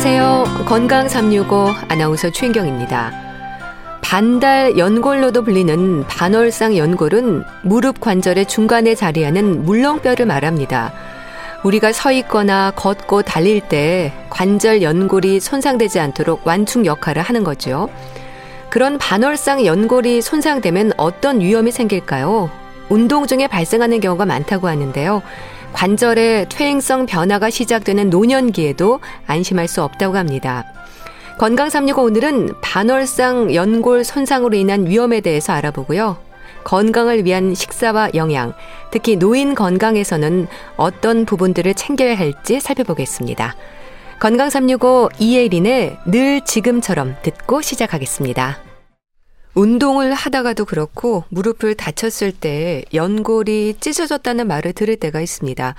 안녕하세요. 건강365 아나운서 최인경입니다. 반달 연골로도 불리는 반월상 연골은 무릎 관절의 중간에 자리하는 물렁뼈를 말합니다. 우리가 서 있거나 걷고 달릴 때 관절 연골이 손상되지 않도록 완충 역할을 하는 거죠. 그런 반월상 연골이 손상되면 어떤 위험이 생길까요? 운동 중에 발생하는 경우가 많다고 하는데요. 관절의 퇴행성 변화가 시작되는 노년기에도 안심할 수 없다고 합니다. 건강365 오늘은 반월상 연골 손상으로 인한 위험에 대해서 알아보고요. 건강을 위한 식사와 영양, 특히 노인 건강에서는 어떤 부분들을 챙겨야 할지 살펴보겠습니다. 건강365 이혜린의 늘 지금처럼 듣고 시작하겠습니다. 운동을 하다가도 그렇고 무릎을 다쳤을 때 연골이 찢어졌다는 말을 들을 때가 있습니다.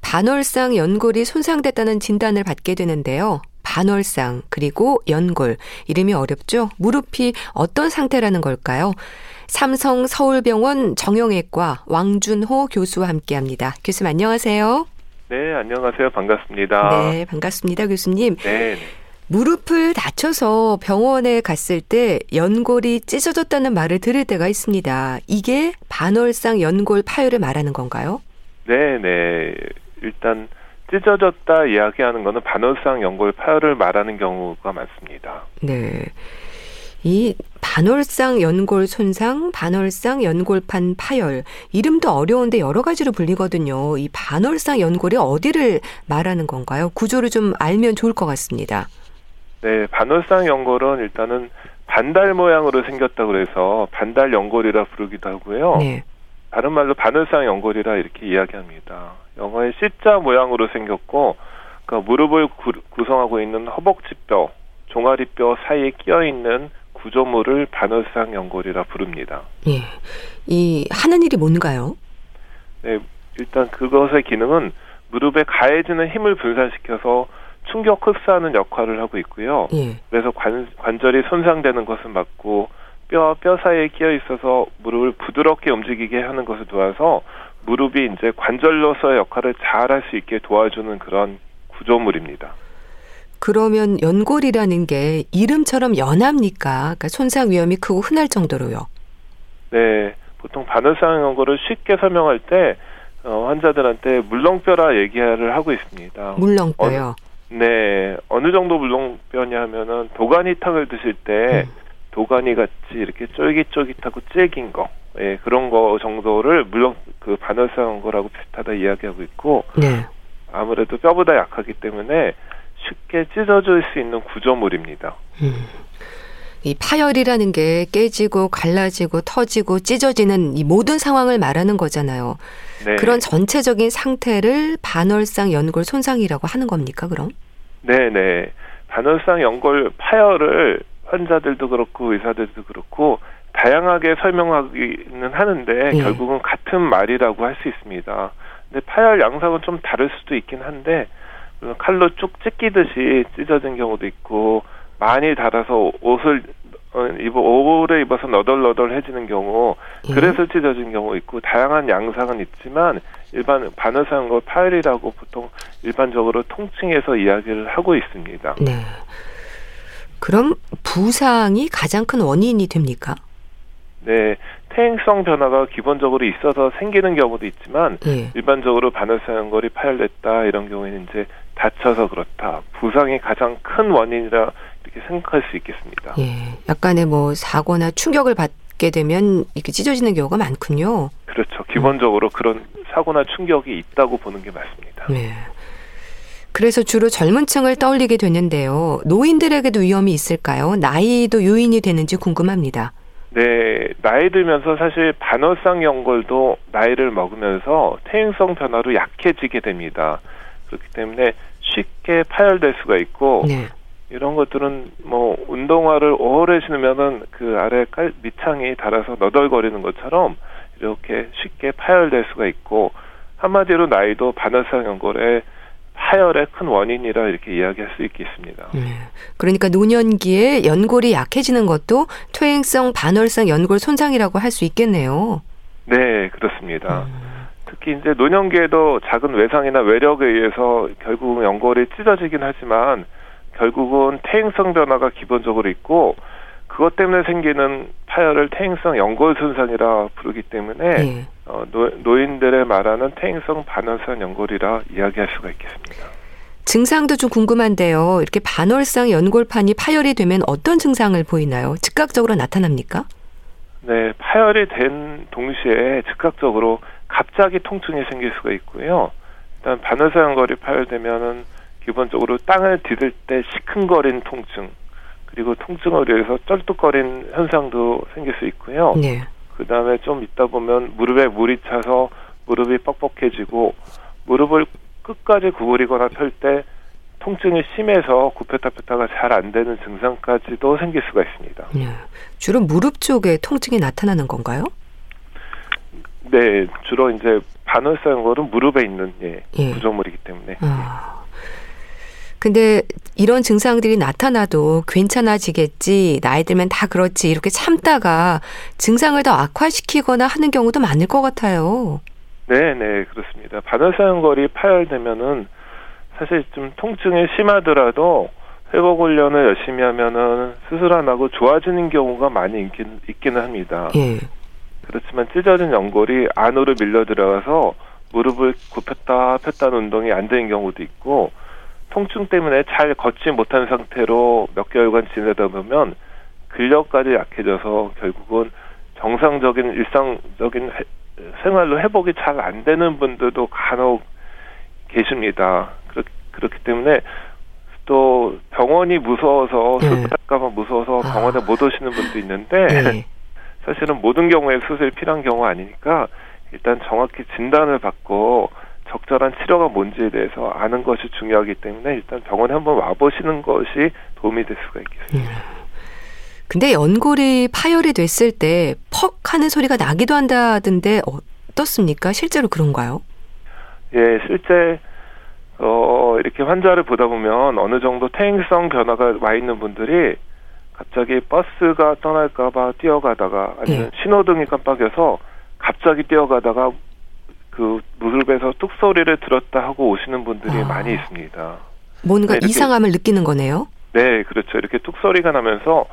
반월상 연골이 손상됐다는 진단을 받게 되는데요. 반월상 그리고 연골, 이름이 어렵죠? 무릎이 어떤 상태라는 걸까요? 삼성서울병원 정형외과 왕준호 교수와 함께합니다. 교수님 안녕하세요. 네, 안녕하세요. 반갑습니다. 네, 반갑습니다. 교수님. 네. 무릎을 다쳐서 병원에 갔을 때 연골이 찢어졌다는 말을 들을 때가 있습니다. 이게 반월상 연골 파열을 말하는 건가요? 네네. 일단 찢어졌다 이야기하는 거는 반월상 연골 파열을 말하는 경우가 많습니다. 네. 이 반월상 연골 손상, 반월상 연골판 파열, 이름도 어려운데 여러 가지로 불리거든요. 이 반월상 연골이 어디를 말하는 건가요? 구조를 좀 알면 좋을 것 같습니다. 네, 반월상 연골은 일단은 반달 모양으로 생겼다고 해서 반달 연골이라 부르기도 하고요. 네. 다른 말로 반월상 연골이라 이렇게 이야기합니다. 영어의 C자 모양으로 생겼고, 그러니까 무릎을 구성하고 있는 허벅지뼈, 종아리뼈 사이에 끼어있는 구조물을 반월상 연골이라 부릅니다. 예, 이 하는 일이 뭔가요? 네, 일단 그것의 기능은 무릎에 가해지는 힘을 분산시켜서 충격 흡수하는 역할을 하고 있고요. 예. 그래서 관절이 손상되는 것을 막고 뼈 사이에 끼어 있어서 무릎을 부드럽게 움직이게 하는 것을 도와서 무릎이 이제 관절로서의 역할을 잘 할 수 있게 도와주는 그런 구조물입니다. 그러면 연골이라는 게 이름처럼 연합니까? 그러니까 손상 위험이 크고 흔할 정도로요. 네, 보통 반월상 연골을 쉽게 설명할 때 환자들한테 물렁뼈라 얘기를 하고 있습니다. 물렁뼈요? 네, 어느 정도 물렁뼈냐 하면은 도가니탕을 드실 때 도가니 같이 이렇게 쫄깃쫄깃하고 질긴 거, 예, 그런 거 정도를 물론 그 반월상 연골하고 비슷하다 이야기하고 있고, 네. 아무래도 뼈보다 약하기 때문에 쉽게 찢어질 수 있는 구조물입니다. 이 파열이라는 게 깨지고 갈라지고 터지고 찢어지는 이 모든 상황을 말하는 거잖아요. 네. 그런 전체적인 상태를 반월상 연골 손상이라고 하는 겁니까, 그럼? 네네. 반월상 연골 파열을 환자들도 그렇고 의사들도 그렇고 다양하게 설명하기는 하는데, 예. 결국은 같은 말이라고 할 수 있습니다. 근데 파열 양상은 좀 다를 수도 있긴 한데, 칼로 쭉 찢기듯이 찢어진 경우도 있고, 많이 달아서 옷을 입어서 너덜너덜해지는 경우, 예. 그래서 찢어진 경우 있고, 다양한 양상은 있지만 일반 반월상 연골 파열이라고 보통 일반적으로 통칭해서 이야기를 하고 있습니다. 네. 그럼 부상이 가장 큰 원인이 됩니까? 네, 퇴행성 변화가 기본적으로 있어서 생기는 경우도 있지만, 예. 일반적으로 반월상 연골이 파열됐다 이런 경우에는 이제 다쳐서 그렇다, 부상이 가장 큰 원인이라 이렇게 생각할 수 있겠습니다. 예, 약간의 뭐 사고나 충격을 받게 되면 이렇게 찢어지는 경우가 많군요. 그렇죠. 기본적으로 그런 사고나 충격이 있다고 보는 게 맞습니다. 네. 그래서 주로 젊은 층을 떠올리게 되는데요. 노인들에게도 위험이 있을까요? 나이도 요인이 되는지 궁금합니다. 네, 나이 들면서 사실 반월상 연골도 나이를 먹으면서 퇴행성 변화로 약해지게 됩니다. 그렇기 때문에 쉽게 파열될 수가 있고, 네. 이런 것들은 뭐 운동화를 오래 신으면은 그 아래 밑창이 달아서 너덜거리는 것처럼 이렇게 쉽게 파열될 수가 있고, 한마디로 나이도 반월상 연골의 파열의 큰 원인이라 이렇게 이야기할 수 있겠습니다. 그러니까 노년기에 연골이 약해지는 것도 퇴행성 반월상 연골 손상이라고 할 수 있겠네요. 네, 그렇습니다. 특히 이제 노년기에도 작은 외상이나 외력에 의해서 결국 연골이 찢어지긴 하지만 결국은 퇴행성 변화가 기본적으로 있고 그것 때문에 생기는 파열을 퇴행성 연골손상이라 부르기 때문에 네. 노인들의 말하는 퇴행성 반월상 연골이라 이야기할 수가 있겠습니다. 증상도 좀 궁금한데요. 이렇게 반월상 연골판이 파열이 되면 어떤 증상을 보이나요? 즉각적으로 나타납니까? 네. 파열이 된 동시에 즉각적으로 갑자기 통증이 생길 수가 있고요. 일단 반월상 연골이 파열되면 기본적으로 땅을 디딜 때 시큰거린 통증 그리고 통증으로 인해서 쩔뚝거린 현상도 생길 수 있고요. 네. 그다음에 좀 있다 보면 무릎에 물이 차서 무릎이 뻑뻑해지고 무릎을 끝까지 구부리거나 펼 때 통증이 심해서 굽혔다 폈다가 잘 안 되는 증상까지도 생길 수가 있습니다. 네. 주로 무릎 쪽에 통증이 나타나는 건가요? 네. 주로 이제 반월상 연골은 무릎에 있는 구조물이기 때문에. 근데 이런 증상들이 나타나도 괜찮아지겠지, 나이 들면 다 그렇지 이렇게 참다가 증상을 더 악화시키거나 하는 경우도 많을 것 같아요. 네, 그렇습니다. 반월상 연골이 파열되면은 사실 좀 통증이 심하더라도 회복 훈련을 열심히 하면은 수술 안 하고 좋아지는 경우가 많이 있기는 합니다. 예. 그렇지만 찢어진 연골이 안으로 밀려 들어가서 무릎을 굽혔다 폈다는 운동이 안 되는 경우도 있고. 통증 때문에 잘 걷지 못한 상태로 몇 개월간 지내다 보면 근력까지 약해져서 결국은 정상적인 일상적인 생활로 회복이 잘 안 되는 분들도 간혹 계십니다. 그렇기 때문에 또 병원이 무서워서 수술할까봐 무서워서 병원에 못 오시는 분도 있는데 사실은 모든 경우에 수술이 필요한 경우 아니니까 일단 정확히 진단을 받고 적절한 치료가 뭔지에 대해서 아는 것이 중요하기 때문에 일단 병원에 한번 와보시는 것이 도움이 될 수가 있겠습니다. 근데 연골이 파열이 됐을 때 퍽 하는 소리가 나기도 한다던데 어떻습니까? 실제로 그런가요? 예, 실제 이렇게 환자를 보다 보면 어느 정도 퇴행성 변화가 와 있는 분들이 갑자기 버스가 떠날까 봐 뛰어가다가 아니면 신호등이 깜빡여서 갑자기 뛰어가다가 그 무릎에서 뚝 소리를 들었다 하고 오시는 분들이 많이 있습니다. 뭔가 이상함을 느끼는 거네요? 네, 그렇죠. 이렇게 뚝 소리가 나면서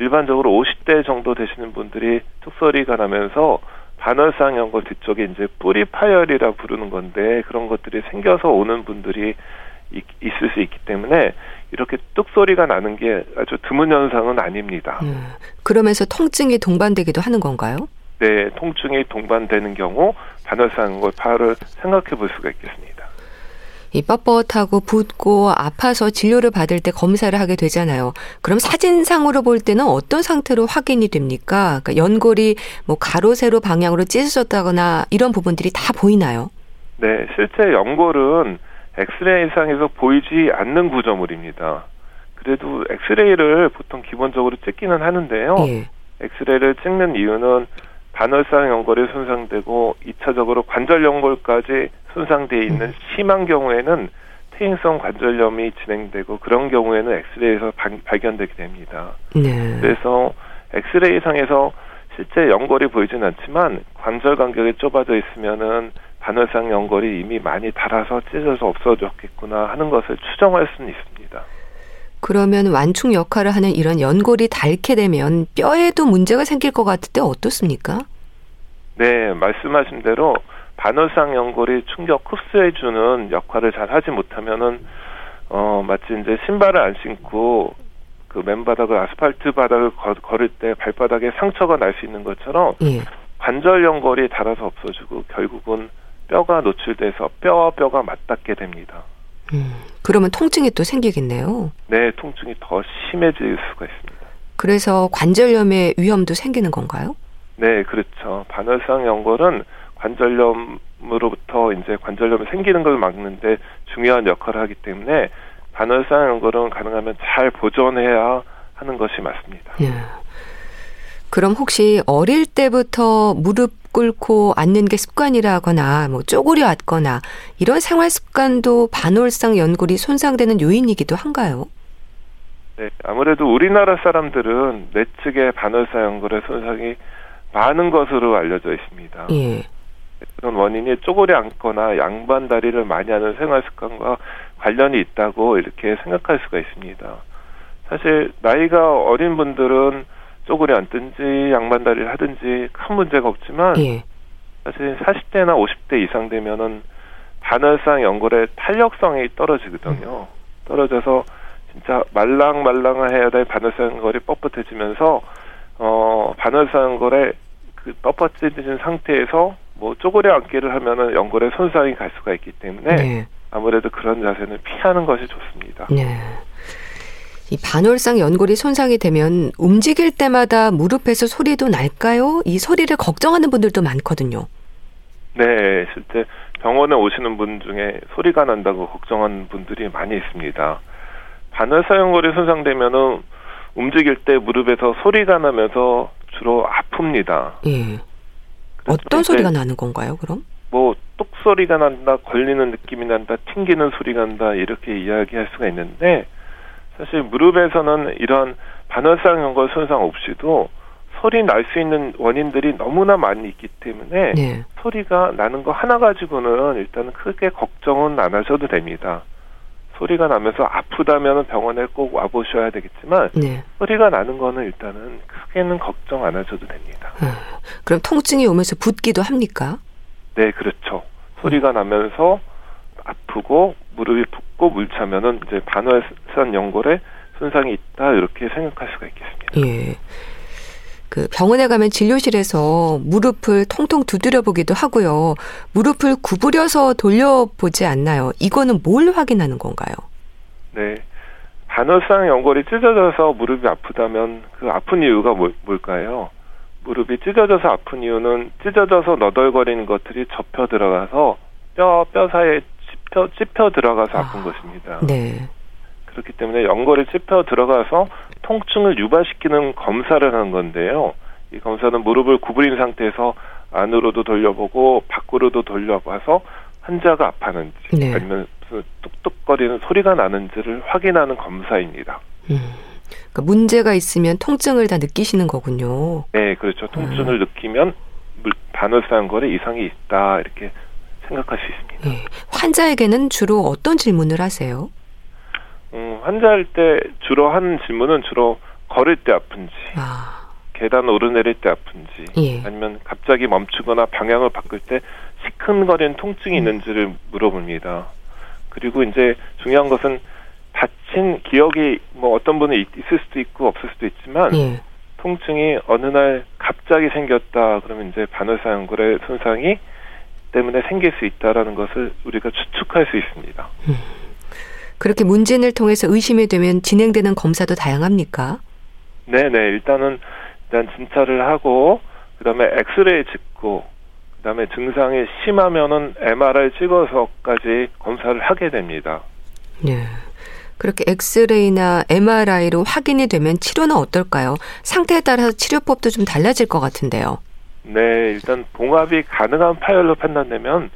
일반적으로 50대 정도 되시는 분들이 뚝 소리가 나면서 반월상 연골 뒤쪽에 이제 뿌리 파열이라 부르는 건데 그런 것들이 생겨서 오는 분들이 있을 수 있기 때문에 이렇게 뚝 소리가 나는 게 아주 드문 현상은 아닙니다. 그러면서 통증이 동반되기도 하는 건가요? 네, 통증이 동반되는 경우 반월상 연골 파열을 생각해 볼 수가 있겠습니다. 이 뻣뻣하고 붓고 아파서 진료를 받을 때 검사를 하게 되잖아요. 그럼 사진상으로 볼 때는 어떤 상태로 확인이 됩니까? 그러니까 연골이 뭐 가로 세로 방향으로 찢어졌다거나 이런 부분들이 다 보이나요? 네, 실제 연골은 엑스레이상에서 보이지 않는 구조물입니다. 그래도 엑스레이를 보통 기본적으로 찍기는 하는데요. 엑스레이를 찍는 이유는 반월상 연골이 손상되고 2차적으로 관절 연골까지 손상되어 있는 심한 경우에는 퇴행성 관절염이 진행되고 그런 경우에는 엑스레이에서 발견되게 됩니다. 그래서 엑스레이상에서 실제 연골이 보이진 않지만 관절 간격이 좁아져 있으면은 반월상 연골이 이미 많이 닳아서 찢어져서 없어졌겠구나 하는 것을 추정할 수는 있습니다. 그러면 완충 역할을 하는 이런 연골이 닳게 되면 뼈에도 문제가 생길 것 같은데 어떻습니까? 네, 말씀하신 대로 반월상 연골이 충격 흡수해주는 역할을 잘 하지 못하면은 마치 이제 신발을 안 신고 그 맨바닥을 아스팔트 바닥을 걸을 때 발바닥에 상처가 날 수 있는 것처럼 관절 연골이 닳아서 없어지고 결국은 뼈가 노출돼서 뼈와 뼈가 맞닿게 됩니다. 그러면 통증이 또 생기겠네요. 네, 통증이 더 심해질 수가 있습니다. 그래서 관절염의 위험도 생기는 건가요? 네, 그렇죠. 반월상 연골은 관절염으로부터 이제 관절염이 생기는 걸 막는데 중요한 역할을 하기 때문에 반월상 연골은 가능하면 잘 보존해야 하는 것이 맞습니다. 그럼 혹시 어릴 때부터 무릎 꿇고 앉는 게 습관이라거나 뭐 쪼그려 앉거나 이런 생활 습관도 반월상 연골이 손상되는 요인이기도 한가요? 네, 아무래도 우리나라 사람들은 내측의 반월상 연골의 손상이 많은 것으로 알려져 있습니다. 그런 원인이 쪼그려 앉거나 양반 다리를 많이 하는 생활 습관과 관련이 있다고 이렇게 생각할 수가 있습니다. 사실 나이가 어린 분들은 쪼그려 앉든지 양반다리를 하든지 큰 문제가 없지만 예. 사실 40대나 50대 이상 되면은 단월상 연골의 탄력성이 떨어지거든요. 떨어져서 진짜 말랑말랑해야 될 반월상 연골이 뻣뻣해지면서 반월상 연골의 그 뻣뻣해진 상태에서 뭐 쪼그려 앉기를 하면은 연골에 손상이 갈 수가 있기 때문에 네. 아무래도 그런 자세는 피하는 것이 좋습니다. 네. 이 반월상 연골이 손상이 되면 움직일 때마다 무릎에서 소리도 날까요? 이 소리를 걱정하는 분들도 많거든요. 네, 실제 병원에 오시는 분 중에 소리가 난다고 걱정하는 분들이 많이 있습니다. 반월상 연골이 손상되면은 움직일 때 무릎에서 소리가 나면서 주로 아픕니다. 예. 어떤 소리가 나는 건가요, 그럼? 뭐 똑 소리가 난다, 걸리는 느낌이 난다, 튕기는 소리가 난다 이렇게 이야기할 수가 있는데 사실 무릎에서는 이런 반월상 연골 손상 없이도 소리 날 수 있는 원인들이 너무나 많이 있기 때문에 네. 소리가 나는 거 하나 가지고는 일단 크게 걱정은 안 하셔도 됩니다. 소리가 나면서 아프다면 병원에 꼭 와보셔야 되겠지만 네. 소리가 나는 거는 일단은 크게는 걱정 안 하셔도 됩니다. 그럼 통증이 오면서 붓기도 합니까? 네, 그렇죠. 소리가 나면서 아프고 무릎이 붓고 물차면은 이제 반월상 연골에 손상이 있다 이렇게 생각할 수가 있겠습니다. 예. 그 병원에 가면 진료실에서 무릎을 통통 두드려 보기도 하고요. 무릎을 구부려서 돌려보지 않나요? 이거는 뭘 확인하는 건가요? 네. 반월상 연골이 찢어져서 무릎이 아프다면 그 아픈 이유가 뭘까요? 무릎이 찢어져서 아픈 이유는 찢어져서 너덜거리는 것들이 접혀 들어가서 뼈 사이에 찝혀 들어가서 아픈 것입니다. 네. 그렇기 때문에 연골이 찝혀 들어가서 통증을 유발시키는 검사를 하는 건데요. 이 검사는 무릎을 구부린 상태에서 안으로도 돌려보고 밖으로도 돌려봐서 환자가 아파하는지 네. 아니면 뚝뚝거리는 소리가 나는지를 확인하는 검사입니다. 그러니까 문제가 있으면 통증을 다 느끼시는 거군요. 네, 그렇죠. 통증을 느끼면 반월상 연골에 이상이 있다 이렇게 생각할 수 있습니다. 네. 환자에게는 주로 어떤 질문을 하세요? 환자할 때 주로 하는 질문은 주로 걸을 때 아픈지, 계단 오르내릴 때 아픈지, 예. 아니면 갑자기 멈추거나 방향을 바꿀 때 시큰거리는 통증이 있는지를 물어봅니다. 그리고 이제 중요한 것은 다친 기억이 뭐 어떤 분은 있을 수도 있고 없을 수도 있지만 예. 통증이 어느 날 갑자기 생겼다 그러면 이제 반월상 연골의 손상이 때문에 생길 수 있다라는 것을 우리가 추측할 수 있습니다. 그렇게 문진을 통해서 의심이 되면 진행되는 검사도 다양합니까? 네네. 일단 진찰을 하고 그다음에 엑스레이 찍고 그다음에 증상이 심하면은 MRI 찍어서까지 검사를 하게 됩니다. 네. 그렇게 엑스레이나 MRI로 확인이 되면 치료는 어떨까요? 상태에 따라서 치료법도 좀 달라질 것 같은데요. 네. 일단 봉합이 가능한 파열로 판단되면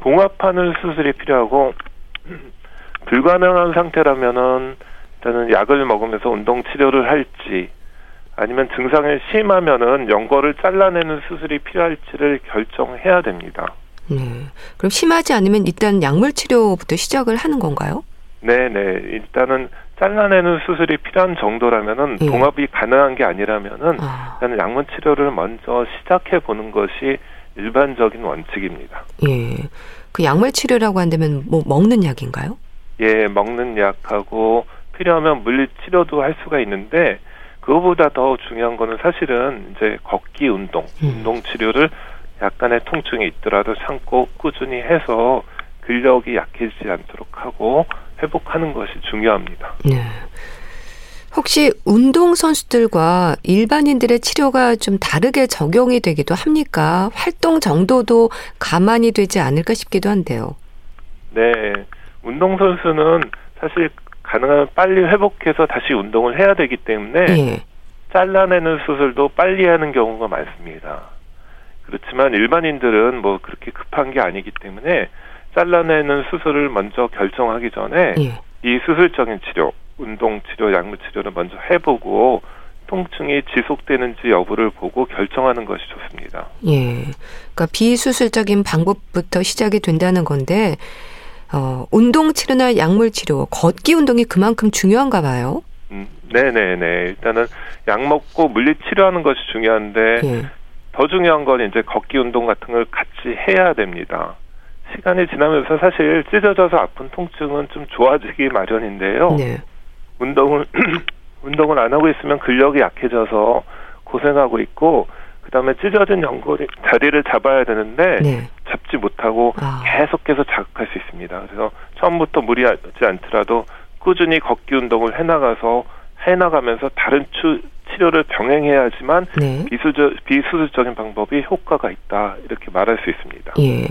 봉합하는 수술이 필요하고 불가능한 상태라면은 일단은 약을 먹으면서 운동 치료를 할지 아니면 증상이 심하면은 연골을 잘라내는 수술이 필요할지를 결정해야 됩니다. 그럼 심하지 않으면 일단 약물 치료부터 시작을 하는 건가요? 네네. 일단은 잘라내는 수술이 필요한 정도라면은 예. 봉합이 가능한 게 아니라면은 일단 약물 치료를 먼저 시작해 보는 것이 일반적인 원칙입니다. 예. 그 약물 치료라고 한다면 뭐 먹는 약인가요? 예, 먹는 약하고 필요하면 물리치료도 할 수가 있는데 그거보다 더 중요한 거는 사실은 이제 걷기 운동, 운동치료를 약간의 통증이 있더라도 참고 꾸준히 해서 근력이 약해지지 않도록 하고 회복하는 것이 중요합니다. 네. 혹시 운동선수들과 일반인들의 치료가 좀 다르게 적용이 되기도 합니까? 활동 정도도 가만히 되지 않을까 싶기도 한데요. 네. 운동선수는 사실 가능하면 빨리 회복해서 다시 운동을 해야 되기 때문에 예. 잘라내는 수술도 빨리 하는 경우가 많습니다. 그렇지만 일반인들은 뭐 그렇게 급한 게 아니기 때문에 잘라내는 수술을 먼저 결정하기 전에 예. 이 수술적인 치료, 운동치료, 약물치료를 먼저 해보고 통증이 지속되는지 여부를 보고 결정하는 것이 좋습니다. 예, 그러니까 비수술적인 방법부터 시작이 된다는 건데 운동치료나 약물치료, 걷기 운동이 그만큼 중요한가 봐요. 네네네. 일단은 약 먹고 물리치료하는 것이 중요한데 예. 더 중요한 건 이제 걷기 운동 같은 걸 같이 해야 됩니다. 시간이 지나면서 사실 찢어져서 아픈 통증은 좀 좋아지기 마련인데요. 네. 운동을 안 하고 있으면 근력이 약해져서 고생하고 있고 그다음에 찢어진 연골이 자리를 잡아야 되는데 네. 잡지 못하고 계속해서 자극할 수 있습니다. 그래서 처음부터 무리하지 않더라도 꾸준히 걷기 운동을 해나가면서 다른 치료를 병행해야지만 네. 비수술적인 방법이 효과가 있다 이렇게 말할 수 있습니다. 예.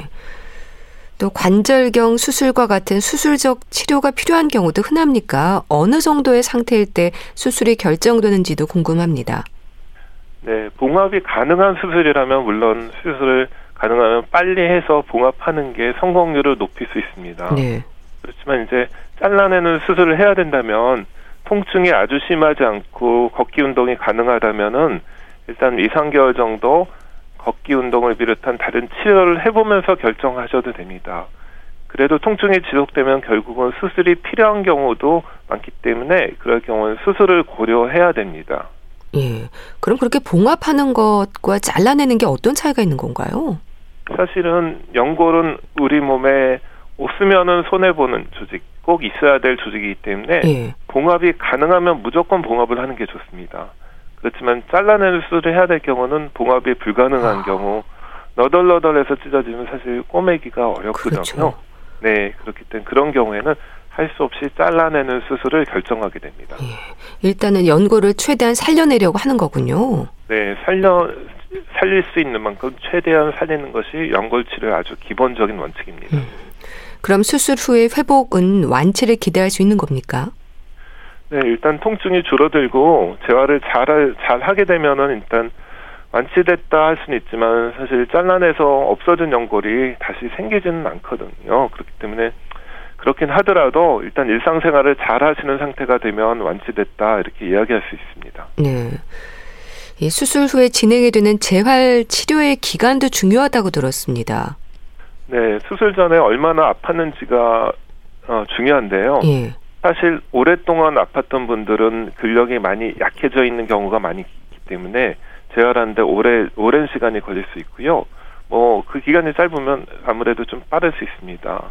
또 관절경 수술과 같은 수술적 치료가 필요한 경우도 흔합니까? 어느 정도의 상태일 때 수술이 결정되는지도 궁금합니다. 네, 봉합이 가능한 수술이라면 물론 수술을 가능하면 빨리 해서 봉합하는 게 성공률을 높일 수 있습니다. 네. 그렇지만 이제 잘라내는 수술을 해야 된다면 통증이 아주 심하지 않고 걷기 운동이 가능하다면은 일단 2, 3개월 정도 걷기 운동을 비롯한 다른 치료를 해보면서 결정하셔도 됩니다. 그래도 통증이 지속되면 결국은 수술이 필요한 경우도 많기 때문에 그럴 경우는 수술을 고려해야 됩니다. 예. 그럼 그렇게 봉합하는 것과 잘라내는 게 어떤 차이가 있는 건가요? 사실은 연골은 우리 몸에 없으면은 손해보는 조직, 꼭 있어야 될 조직이기 때문에 예. 봉합이 가능하면 무조건 봉합을 하는 게 좋습니다. 그렇지만 잘라내는 수술을 해야 될 경우는 봉합이 불가능한 경우 너덜너덜해서 찢어지면 사실 꼬매기가 어렵거든요. 그렇죠. 네, 그렇기 때문에 그런 경우에는 할 수 없이 잘라내는 수술을 결정하게 됩니다. 예, 일단은 연골을 최대한 살려내려고 하는 거군요. 네, 살릴 수 있는 만큼 최대한 살리는 것이 연골 치료의 아주 기본적인 원칙입니다. 그럼 수술 후의 회복은 완치를 기대할 수 있는 겁니까? 네, 일단 통증이 줄어들고 재활을 잘 하게 되면은 일단 완치됐다 할 수는 있지만 사실 잘라내서 없어진 연골이 다시 생기지는 않거든요. 그렇기 때문에 그렇긴 하더라도 일단 일상생활을 잘 하시는 상태가 되면 완치됐다 이렇게 이야기할 수 있습니다. 네, 이 수술 후에 진행이 되는 재활 치료의 기간도 중요하다고 들었습니다. 네, 수술 전에 얼마나 아팠는지가 중요한데요. 예. 사실 오랫동안 아팠던 분들은 근력이 많이 약해져 있는 경우가 많이 있기 때문에 재활하는데 오랜 시간이 걸릴 수 있고요. 뭐 그 기간이 짧으면 아무래도 좀 빠를 수 있습니다.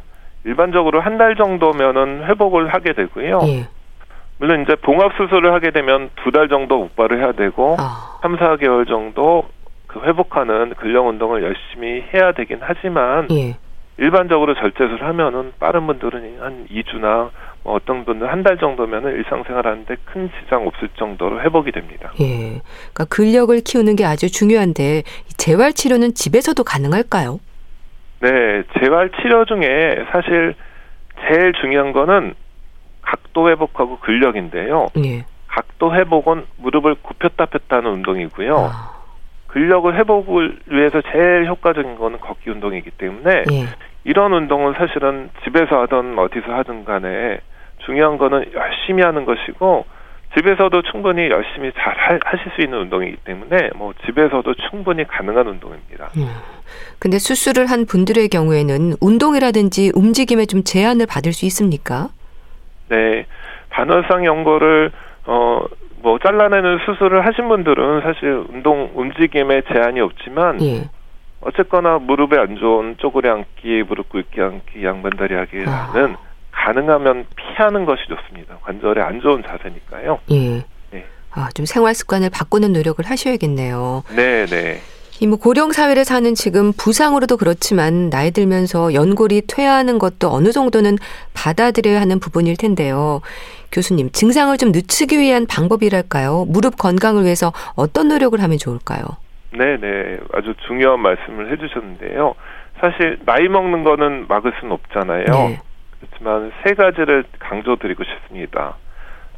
일반적으로 한 달 정도면은 회복을 하게 되고요. 예. 물론 이제 봉합 수술을 하게 되면 2달 정도 목발을 해야 되고 3-4개월 정도 회복하는 근력 운동을 열심히 해야 되긴 하지만 예. 일반적으로 절제술을 하면은 빠른 분들은 한 2주나 뭐 어떤 분들은 한 달 정도면은 일상생활하는데 큰 지장 없을 정도로 회복이 됩니다. 예, 그러니까 근력을 키우는 게 아주 중요한데 재활 치료는 집에서도 가능할까요? 네, 재활 치료 중에 사실 제일 중요한 거는 각도 회복하고 근력인데요. 예. 각도 회복은 무릎을 굽혔다 폈다 하는 운동이고요. 근력을 회복을 위해서 제일 효과적인 거는 걷기 운동이기 때문에 예. 이런 운동은 사실은 집에서 하든 어디서 하든 간에 중요한 거는 열심히 하는 것이고 집에서도 충분히 열심히 잘 하실 수 있는 운동이기 때문에 뭐 집에서도 충분히 가능한 운동입니다. 근데 수술을 한 분들의 경우에는 운동이라든지 움직임에 좀 제한을 받을 수 있습니까? 네. 반월상 연골을 뭐 잘라내는 수술을 하신 분들은 사실 움직임에 제한이 없지만 예. 어쨌거나 무릎에 안 좋은 쪼그려 앉기, 무릎 꿇기 앉기, 양반다리 하기는 가능하면 피하는 것이 좋습니다. 관절에 안 좋은 자세니까요. 예. 네. 좀 생활 습관을 바꾸는 노력을 하셔야겠네요. 네, 네. 이 뭐 고령 사회를 사는 지금 부상으로도 그렇지만 나이 들면서 연골이 퇴화하는 것도 어느 정도는 받아들여야 하는 부분일 텐데요. 교수님, 증상을 좀 늦추기 위한 방법이랄까요? 무릎 건강을 위해서 어떤 노력을 하면 좋을까요? 네네, 아주 중요한 말씀을 해주셨는데요. 사실 나이 먹는 거는 막을 수는 없잖아요. 네. 그렇지만 세 가지를 강조드리고 싶습니다.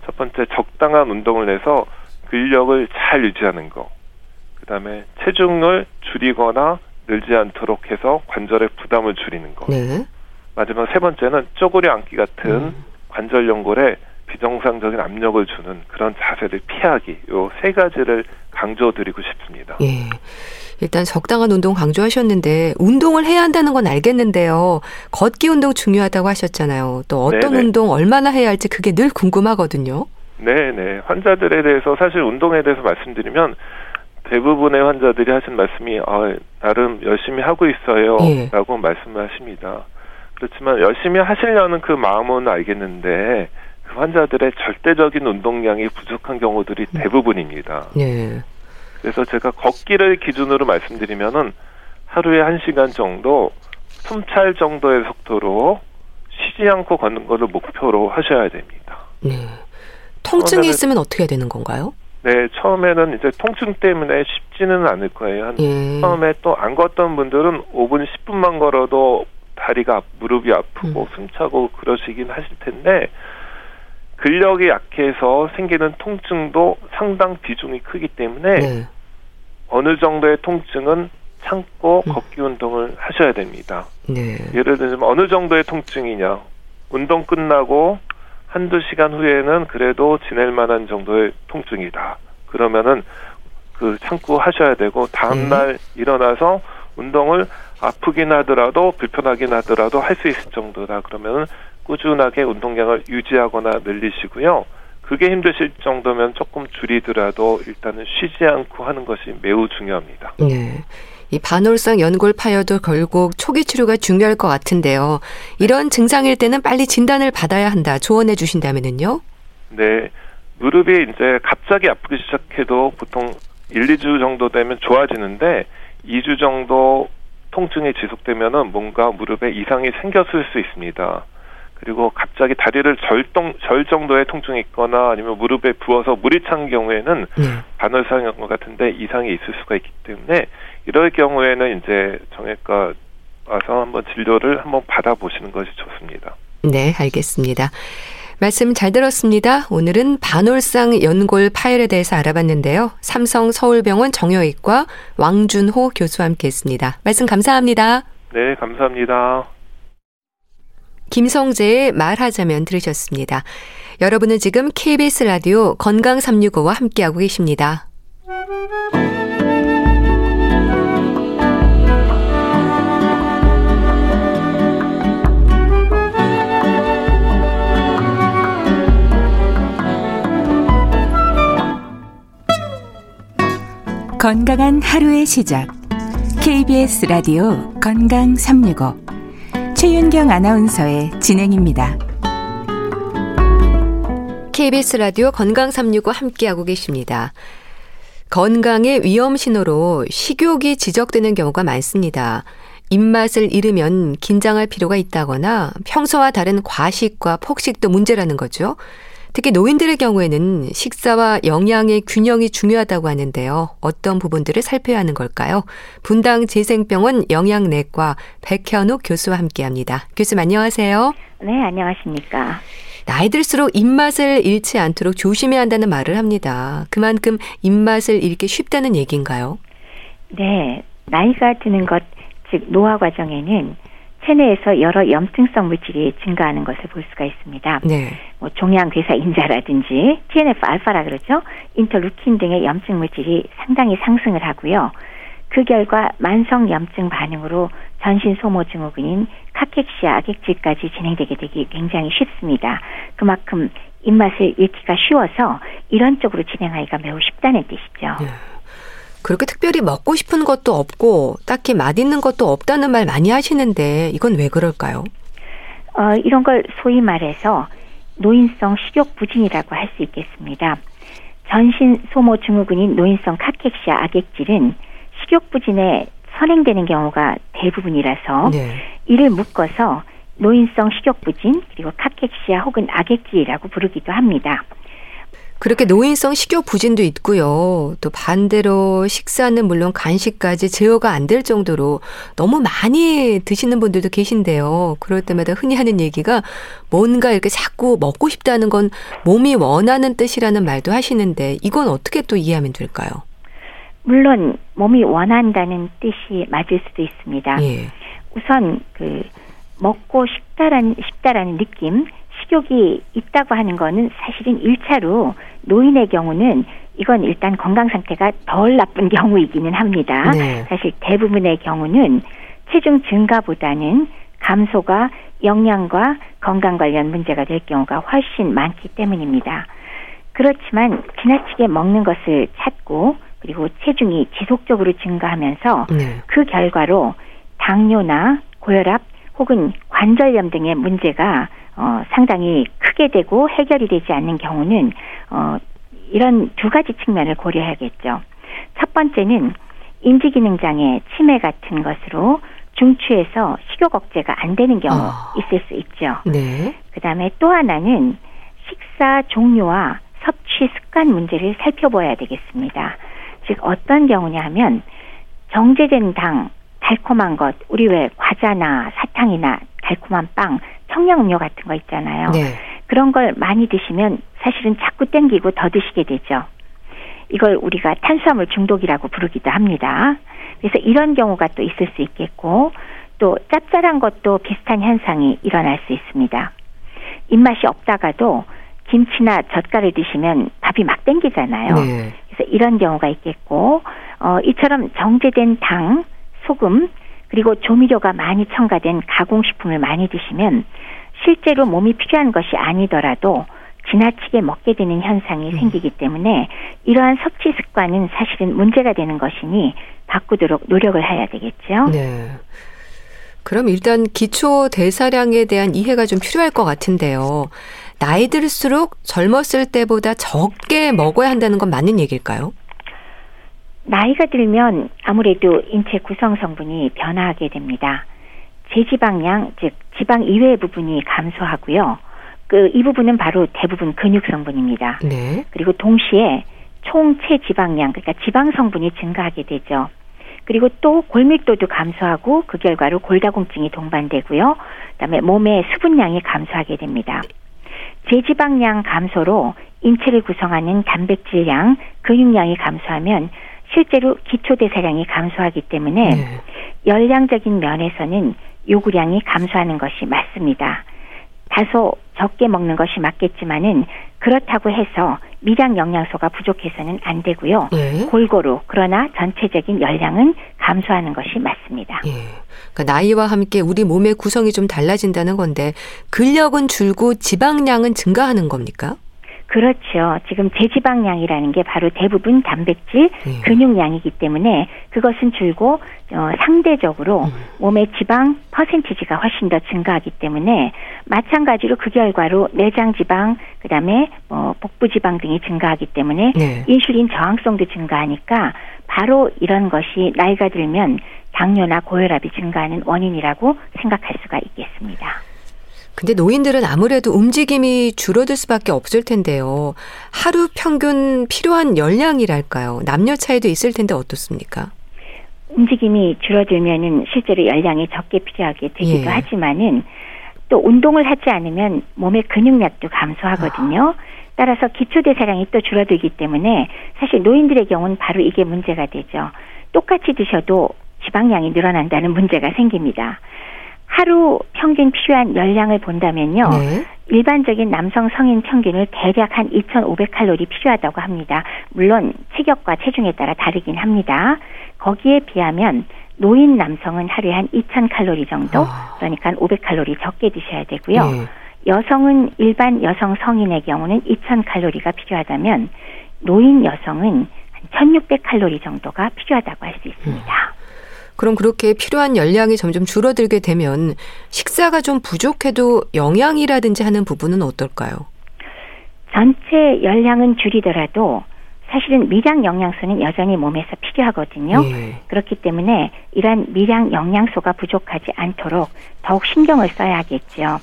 첫 번째, 적당한 운동을 해서 근력을 잘 유지하는 거. 그다음에 체중을 줄이거나 늘지 않도록 해서 관절의 부담을 줄이는 것. 네. 마지막 세 번째는 쪼그려 앉기 같은 관절 연골에 비정상적인 압력을 주는 그런 자세를 피하기. 요 세 가지를 강조드리고 싶습니다. 예. 일단 적당한 운동 강조하셨는데 운동을 해야 한다는 건 알겠는데요. 걷기 운동 중요하다고 하셨잖아요. 또 어떤 네네. 운동 얼마나 해야 할지 그게 늘 궁금하거든요. 네네. 환자들에 대해서 사실 운동에 대해서 말씀드리면 대부분의 환자들이 하신 말씀이 나름 열심히 하고 있어요. 예. 라고 말씀을 하십니다. 그렇지만 열심히 하시려는 그 마음은 알겠는데 그 환자들의 절대적인 운동량이 부족한 경우들이 대부분입니다. 예. 그래서 제가 걷기를 기준으로 말씀드리면은 하루에 1시간 정도 숨찰 정도의 속도로 쉬지 않고 걷는 거를 목표로 하셔야 됩니다. 네. 통증이 있으면 어떻게 해야 되는 건가요? 네, 처음에는 이제 통증 때문에 쉽지는 않을 거예요. 처음에 또 안 걷던 분들은 5분, 10분만 걸어도 다리가, 무릎이 아프고 숨차고 그러시긴 하실 텐데 근력이 약해서 생기는 통증도 상당 비중이 크기 때문에 네. 어느 정도의 통증은 참고 걷기 운동을 하셔야 됩니다. 네. 예를 들면 어느 정도의 통증이냐. 운동 끝나고 한두 시간 후에는 그래도 지낼 만한 정도의 통증이다. 그러면은 그 참고 하셔야 되고 다음날 일어나서 운동을 아프긴 하더라도 불편하긴 하더라도 할 수 있을 정도다. 그러면은 꾸준하게 운동량을 유지하거나 늘리시고요. 그게 힘드실 정도면 조금 줄이더라도 일단은 쉬지 않고 하는 것이 매우 중요합니다. 네. 이 반월상 연골파열도 결국 초기 치료가 중요할 것 같은데요. 이런 증상일 때는 빨리 진단을 받아야 한다. 조언해 주신다면은요? 네. 무릎이 이제 갑자기 아프기 시작해도 보통 1, 2주 정도 되면 좋아지는데 2주 정도 통증이 지속되면은 뭔가 무릎에 이상이 생겼을 수 있습니다. 그리고 갑자기 다리를 절 정도의 통증이 있거나 아니면 무릎에 부어서 물이 찬 경우에는 반월상 연골 같은데 이상이 있을 수가 있기 때문에 이럴 경우에는 이제 정외과 와서 한번 진료를 한번 받아보시는 것이 좋습니다. 네, 알겠습니다. 말씀 잘 들었습니다. 오늘은 반월상 연골 파열에 대해서 알아봤는데요. 삼성서울병원 정형외과 왕준호 교수와 함께했습니다. 말씀 감사합니다. 네, 감사합니다. 김성재의 말하자면 들으셨습니다. 여러분은 지금 KBS 라디오 건강365와 함께하고 계십니다. 건강한 하루의 시작. KBS 라디오 건강365 최윤경 아나운서의 진행입니다. KBS 라디오 건강365 함께하고 계십니다. 건강의 위험 신호로 식욕이 지적되는 경우가 많습니다. 입맛을 잃으면 긴장할 필요가 있다거나 평소와 다른 과식과 폭식도 문제라는 거죠. 특히 노인들의 경우에는 식사와 영양의 균형이 중요하다고 하는데요. 어떤 부분들을 살펴야 하는 걸까요? 분당재생병원 영양내과 백현욱 교수와 함께합니다. 교수님 안녕하세요. 네, 안녕하십니까. 나이 들수록 입맛을 잃지 않도록 조심해야 한다는 말을 합니다. 그만큼 입맛을 잃기 쉽다는 얘기인가요? 네, 나이가 드는 것, 즉 노화 과정에는 체내에서 여러 염증성 물질이 증가하는 것을 볼 수가 있습니다. 네. 뭐 종양괴사 인자라든지 TNF-알파라 그러죠. 인터루킨 등의 염증 물질이 상당히 상승을 하고요. 그 결과 만성 염증 반응으로 전신 소모 증후군인 카케시아 악액질까지 진행되게 되기 굉장히 쉽습니다. 그만큼 입맛을 잃기가 쉬워서 이런 쪽으로 진행하기가 매우 쉽다는 뜻이죠. 네. 그렇게 특별히 먹고 싶은 것도 없고 딱히 맛있는 것도 없다는 말 많이 하시는데 이건 왜 그럴까요? 이런 걸 소위 말해서 노인성 식욕 부진이라고 할 수 있겠습니다. 전신 소모 증후군인 노인성 카케시아 악액질은 식욕 부진에 선행되는 경우가 대부분이라서 네. 이를 묶어서 노인성 식욕 부진 그리고 카케시아 혹은 악액질이라고 부르기도 합니다. 그렇게 노인성 식욕 부진도 있고요. 또 반대로 식사는 물론 간식까지 제어가 안 될 정도로 너무 많이 드시는 분들도 계신데요. 그럴 때마다 흔히 하는 얘기가 뭔가 이렇게 자꾸 먹고 싶다는 건 몸이 원하는 뜻이라는 말도 하시는데 이건 어떻게 또 이해하면 될까요? 물론 몸이 원한다는 뜻이 맞을 수도 있습니다. 예. 우선 그 먹고 싶다라는 느낌 식욕이 있다고 하는 거는 사실은 1차로 노인의 경우는 이건 일단 건강 상태가 덜 나쁜 경우이기는 합니다. 네. 사실 대부분의 경우는 체중 증가보다는 감소가 영양과 건강 관련 문제가 될 경우가 훨씬 많기 때문입니다. 그렇지만 지나치게 먹는 것을 찾고 그리고 체중이 지속적으로 증가하면서 네. 그 결과로 당뇨나 고혈압 혹은 관절염 등의 문제가 상당히 크게 되고 해결이 되지 않는 경우는 이런 두 가지 측면을 고려해야겠죠. 첫 번째는 인지기능장애, 치매 같은 것으로 중추에서 식욕 억제가 안 되는 경우 있을 수 있죠. 네. 그다음에 또 하나는 식사 종류와 섭취 습관 문제를 살펴봐야 되겠습니다. 즉 어떤 경우냐 하면 정제된 당, 달콤한 것, 우리 왜 과자나 사탕이나 달콤한 빵, 청량음료 같은 거 있잖아요. 네. 그런 걸 많이 드시면 사실은 자꾸 땡기고 더 드시게 되죠. 이걸 우리가 탄수화물 중독이라고 부르기도 합니다. 그래서 이런 경우가 또 있을 수 있겠고 또 짭짤한 것도 비슷한 현상이 일어날 수 있습니다. 입맛이 없다가도 김치나 젓갈을 드시면 밥이 막 땡기잖아요. 네. 그래서 이런 경우가 있겠고 이처럼 정제된 당, 소금 그리고 조미료가 많이 첨가된 가공식품을 많이 드시면 실제로 몸이 필요한 것이 아니더라도 지나치게 먹게 되는 현상이 생기기 때문에 이러한 섭취 습관은 사실은 문제가 되는 것이니 바꾸도록 노력을 해야 되겠죠. 네. 그럼 일단 기초 대사량에 대한 이해가 좀 필요할 것 같은데요. 나이 들수록 젊었을 때보다 적게 먹어야 한다는 건 맞는 얘기일까요? 나이가 들면 아무래도 인체 구성 성분이 변화하게 됩니다. 제지방량, 즉 지방 이외의 부분이 감소하고요. 이 부분은 바로 대부분 근육 성분입니다. 네. 그리고 동시에 총체 지방량, 그러니까 지방 성분이 증가하게 되죠. 그리고 또 골밀도도 감소하고 그 결과로 골다공증이 동반되고요. 그다음에 몸의 수분량이 감소하게 됩니다. 제지방량 감소로 인체를 구성하는 단백질량, 근육량이 감소하면 실제로 기초대사량이 감소하기 때문에 네. 열량적인 면에서는 요구량이 감소하는 것이 맞습니다. 다소 적게 먹는 것이 맞겠지만은 그렇다고 해서 미량 영양소가 부족해서는 안 되고요. 예. 골고루 그러나 전체적인 열량은 감소하는 것이 맞습니다. 예. 그러니까 나이와 함께 우리 몸의 구성이 좀 달라진다는 건데 근력은 줄고 지방량은 증가하는 겁니까? 그렇죠. 지금 제지방량이라는 게 바로 대부분 단백질, 근육량이기 때문에 그것은 줄고 상대적으로 몸의 지방 퍼센티지가 훨씬 더 증가하기 때문에 마찬가지로 그 결과로 내장지방, 그다음에 복부지방 등이 증가하기 때문에 네. 인슐린 저항성도 증가하니까 바로 이런 것이 나이가 들면 당뇨나 고혈압이 증가하는 원인이라고 생각할 수가 있겠습니다. 근데 노인들은 아무래도 움직임이 줄어들 수밖에 없을 텐데요. 하루 평균 필요한 열량이랄까요? 남녀 차이도 있을 텐데 어떻습니까? 움직임이 줄어들면은 실제로 열량이 적게 필요하게 되기도 예. 하지만은 또 운동을 하지 않으면 몸의 근육량도 감소하거든요. 따라서 기초대사량이 또 줄어들기 때문에 사실 노인들의 경우는 바로 이게 문제가 되죠. 똑같이 드셔도 지방량이 늘어난다는 문제가 생깁니다. 하루 평균 필요한 열량을 본다면요. 네. 일반적인 남성 성인 평균을 대략 한 2,500칼로리 필요하다고 합니다. 물론 체격과 체중에 따라 다르긴 합니다. 거기에 비하면 노인 남성은 하루에 한 2,000칼로리 정도, 그러니까 500칼로리 적게 드셔야 되고요. 네. 여성은 일반 여성 성인의 경우는 2,000칼로리가 필요하다면 노인 여성은 한 1,600칼로리 정도가 필요하다고 할 수 있습니다. 그럼 그렇게 필요한 열량이 점점 줄어들게 되면 식사가 좀 부족해도 영양이라든지 하는 부분은 어떨까요? 전체 열량은 줄이더라도 사실은 미량 영양소는 여전히 몸에서 필요하거든요. 예. 그렇기 때문에 이러한 미량 영양소가 부족하지 않도록 더욱 신경을 써야 하겠죠.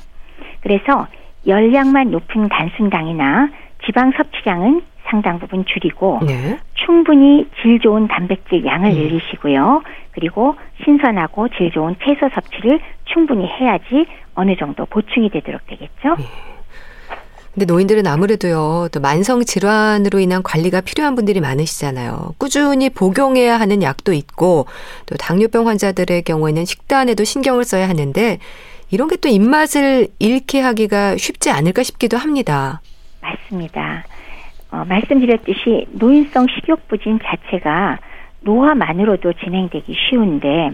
그래서 열량만 높은 단순당이나 지방 섭취량은 상당 부분 줄이고 네. 충분히 질 좋은 단백질 양을 늘리시고요. 그리고 신선하고 질 좋은 채소 섭취를 충분히 해야지 어느 정도 보충이 되도록 되겠죠. 네. 근데 노인들은 아무래도요. 또 만성 질환으로 인한 관리가 필요한 분들이 많으시잖아요. 꾸준히 복용해야 하는 약도 있고 또 당뇨병 환자들의 경우에는 식단에도 신경을 써야 하는데 이런 게 또 입맛을 잃게 하기가 쉽지 않을까 싶기도 합니다. 맞습니다. 말씀드렸듯이 노인성 식욕부진 자체가 노화만으로도 진행되기 쉬운데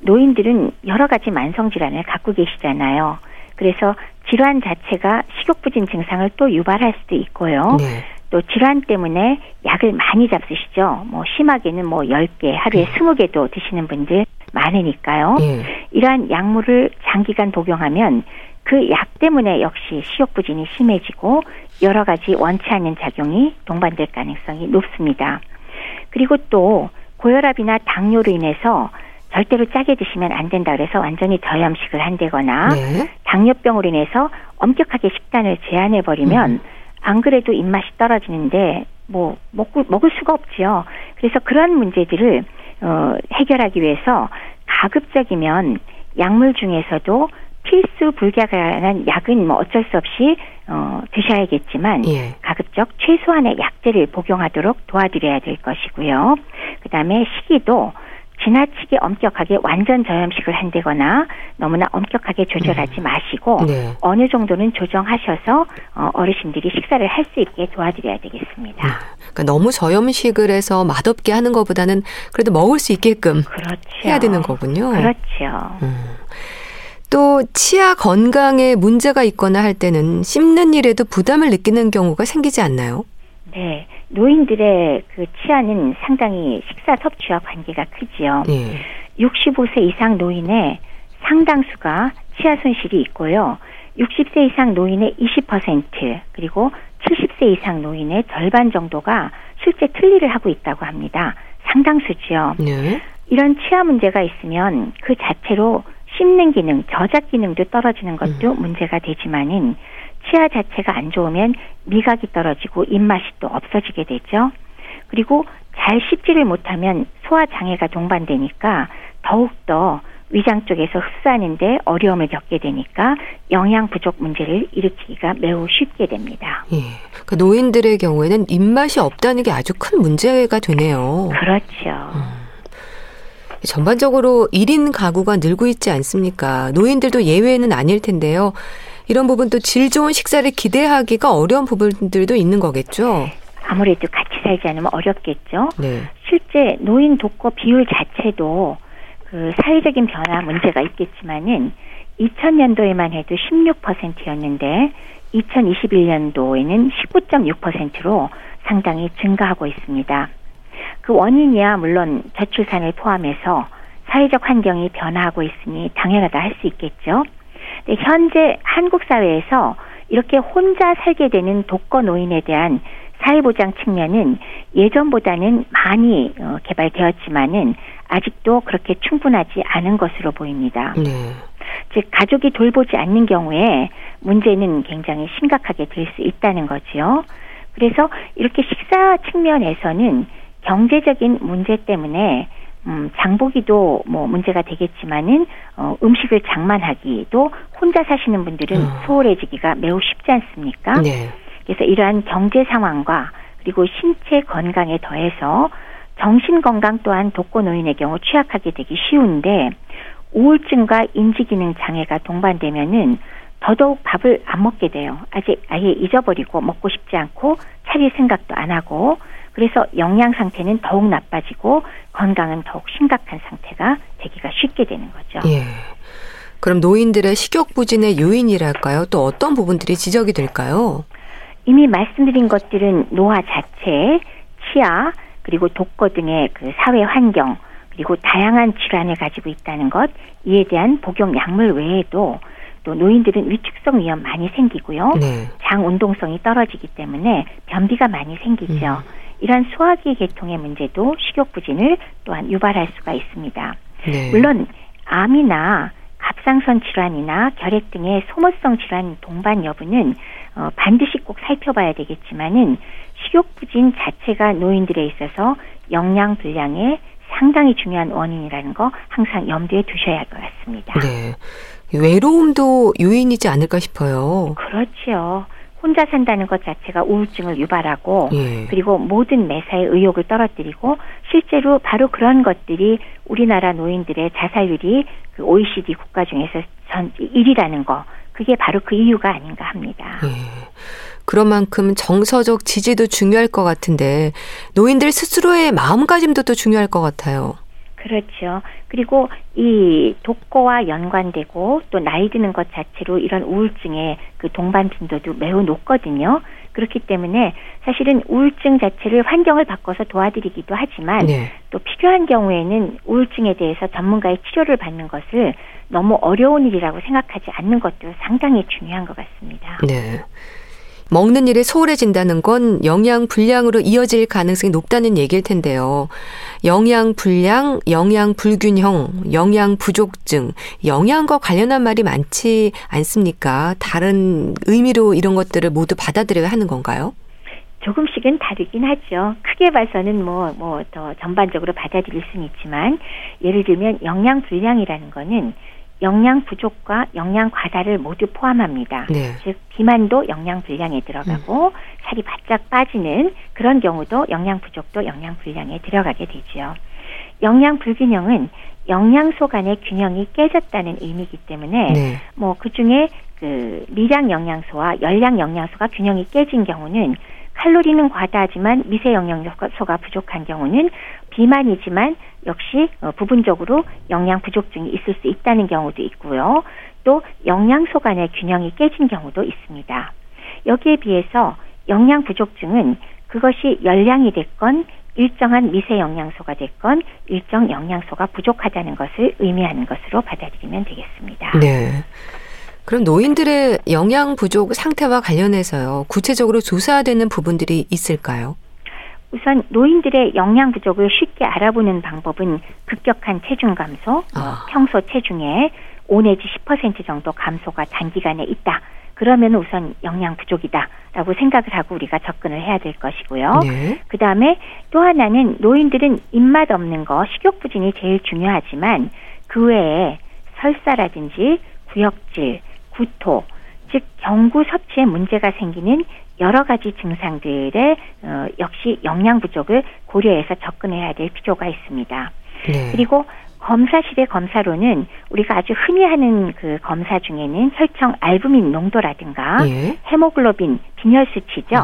노인들은 여러 가지 만성질환을 갖고 계시잖아요. 그래서 질환 자체가 식욕부진 증상을 또 유발할 수도 있고요. 네. 또 질환 때문에 약을 많이 잡수시죠. 심하게는 10개, 하루에 20개도 드시는 분들 많으니까요. 네. 이러한 약물을 장기간 복용하면 그 약 때문에 역시 식욕부진이 심해지고 여러 가지 원치 않는 작용이 동반될 가능성이 높습니다. 그리고 또 고혈압이나 당뇨로 인해서 절대로 짜게 드시면 안 된다 그래서 완전히 저염식을 한다거나 네. 당뇨병으로 인해서 엄격하게 식단을 제한해버리면 안 그래도 입맛이 떨어지는데 먹을 수가 없지요. 그래서 그런 문제들을 해결하기 위해서 가급적이면 약물 중에서도 필수 불가피한 약은 어쩔 수 없이 드셔야겠지만 예. 가급적 최소한의 약제를 복용하도록 도와드려야 될 것이고요. 그다음에 식이도 지나치게 엄격하게 완전 저염식을 한다거나 너무나 엄격하게 조절하지 마시고 네. 어느 정도는 조정하셔서 어르신들이 식사를 할 수 있게 도와드려야 되겠습니다. 그러니까 너무 저염식을 해서 맛없게 하는 것보다는 그래도 먹을 수 있게끔 그렇죠. 해야 되는 거군요. 그렇죠. 또 치아 건강에 문제가 있거나 할 때는 씹는 일에도 부담을 느끼는 경우가 생기지 않나요? 네. 노인들의 그 치아는 상당히 식사 섭취와 관계가 크지요. 네. 65세 이상 노인의 상당수가 치아 손실이 있고요. 60세 이상 노인의 20% 그리고 70세 이상 노인의 절반 정도가 실제 틀니를 하고 있다고 합니다. 상당수지요. 네. 이런 치아 문제가 있으면 그 자체로 씹는 기능, 저작 기능도 떨어지는 것도 문제가 되지만은 치아 자체가 안 좋으면 미각이 떨어지고 입맛이 또 없어지게 되죠. 그리고 잘 씹지를 못하면 소화장애가 동반되니까 더욱더 위장 쪽에서 흡수하는데 어려움을 겪게 되니까 영양 부족 문제를 일으키기가 매우 쉽게 됩니다. 예, 그 노인들의 경우에는 입맛이 없다는 게 아주 큰 문제가 되네요. 그렇죠. 전반적으로 1인 가구가 늘고 있지 않습니까? 노인들도 예외는 아닐 텐데요. 이런 부분도 질 좋은 식사를 기대하기가 어려운 부분들도 있는 거겠죠? 아무래도 같이 살지 않으면 어렵겠죠? 네. 실제 노인 독거 비율 자체도 그 사회적인 변화 문제가 있겠지만은 2000년도에만 해도 16%였는데 2021년도에는 19.6%로 상당히 증가하고 있습니다. 그 원인이야 물론 저출산을 포함해서 사회적 환경이 변화하고 있으니 당연하다 할 수 있겠죠. 근데 현재 한국 사회에서 이렇게 혼자 살게 되는 독거 노인에 대한 사회보장 측면은 예전보다는 많이 개발되었지만은 아직도 그렇게 충분하지 않은 것으로 보입니다. 즉 가족이 돌보지 않는 경우에 문제는 굉장히 심각하게 될 수 있다는 거지요. 그래서 이렇게 식사 측면에서는 경제적인 문제 때문에 장보기도 문제가 되겠지만은 음식을 장만하기도 혼자 사시는 분들은 소홀해지기가 매우 쉽지 않습니까? 네. 그래서 이러한 경제 상황과 그리고 신체 건강에 더해서 정신 건강 또한 독거 노인의 경우 취약하게 되기 쉬운데 우울증과 인지기능 장애가 동반되면은 더더욱 밥을 안 먹게 돼요. 아예 잊어버리고 먹고 싶지 않고 차릴 생각도 안 하고 그래서 영양 상태는 더욱 나빠지고 건강은 더욱 심각한 상태가 되기가 쉽게 되는 거죠. 예. 그럼 노인들의 식욕 부진의 요인이랄까요? 또 어떤 부분들이 지적이 될까요? 이미 말씀드린 것들은 노화 자체, 치아, 그리고 독거 등의 그 사회 환경, 그리고 다양한 질환을 가지고 있다는 것, 이에 대한 복용 약물 외에도 또 노인들은 위축성 위염 많이 생기고요. 네. 장 운동성이 떨어지기 때문에 변비가 많이 생기죠. 이러한 소화기 계통의 문제도 식욕 부진을 또한 유발할 수가 있습니다. 네. 물론 암이나 갑상선 질환이나 결핵 등의 소모성 질환 동반 여부는 반드시 꼭 살펴봐야 되겠지만은 식욕 부진 자체가 노인들에 있어서 영양 불량의 상당히 중요한 원인이라는 거 항상 염두에 두셔야 할 것 같습니다. 네. 외로움도 요인이지 않을까 싶어요. 그렇죠. 혼자 산다는 것 자체가 우울증을 유발하고 예. 그리고 모든 매사에 의욕을 떨어뜨리고 실제로 바로 그런 것들이 우리나라 노인들의 자살률이 그 OECD 국가 중에서 전 1위라는 거 그게 바로 그 이유가 아닌가 합니다. 예. 그런 만큼 정서적 지지도 중요할 것 같은데 노인들 스스로의 마음가짐도 또 중요할 것 같아요. 그렇죠. 그리고 이 독거와 연관되고 또 나이 드는 것 자체로 이런 우울증의 그 동반 빈도도 매우 높거든요. 그렇기 때문에 사실은 우울증 자체를 환경을 바꿔서 도와드리기도 하지만 네. 또 필요한 경우에는 우울증에 대해서 전문가의 치료를 받는 것을 너무 어려운 일이라고 생각하지 않는 것도 상당히 중요한 것 같습니다. 네. 먹는 일에 소홀해진다는 건 영양불량으로 이어질 가능성이 높다는 얘기일 텐데요. 영양불량, 영양불균형, 영양부족증, 영양과 관련한 말이 많지 않습니까? 다른 의미로 이런 것들을 모두 받아들여야 하는 건가요? 조금씩은 다르긴 하죠. 크게 봐서는 뭐 더 전반적으로 받아들일 수는 있지만 예를 들면 영양불량이라는 거는 영양 부족과 영양 과다를 모두 포함합니다. 네. 즉 비만도 영양 불량에 들어가고 살이 바짝 빠지는 그런 경우도 영양 부족도 영양 불량에 들어가게 되죠. 영양 불균형은 영양소 간의 균형이 깨졌다는 의미이기 때문에 네. 뭐 그중에 그 미량 영양소와 열량 영양소가 균형이 깨진 경우는 칼로리는 과다하지만 미세 영양소가 부족한 경우는 비만이지만 역시 부분적으로 영양 부족증이 있을 수 있다는 경우도 있고요. 또 영양소 간의 균형이 깨진 경우도 있습니다. 여기에 비해서 영양 부족증은 그것이 열량이 됐건 일정한 미세 영양소가 됐건 일정 영양소가 부족하다는 것을 의미하는 것으로 받아들이면 되겠습니다. 네. 그럼 노인들의 영양 부족 상태와 관련해서요. 구체적으로 조사되는 부분들이 있을까요? 우선 노인들의 영양 부족을 쉽게 알아보는 방법은 급격한 체중 감소, 평소 체중의 5 내지 10% 정도 감소가 단기간에 있다. 그러면 우선 영양 부족이다라고 생각을 하고 우리가 접근을 해야 될 것이고요. 네. 그다음에 또 하나는 노인들은 입맛 없는 거, 식욕 부진이 제일 중요하지만 그 외에 설사라든지 구역질, 구토, 즉 경구 섭취에 문제가 생기는 여러 가지 증상들에 역시 영양 부족을 고려해서 접근해야 될 필요가 있습니다. 네. 그리고 검사실의 검사로는 우리가 아주 흔히 하는 그 검사 중에는 혈청 알부민 농도라든가 네. 헤모글로빈 빈혈 수치죠.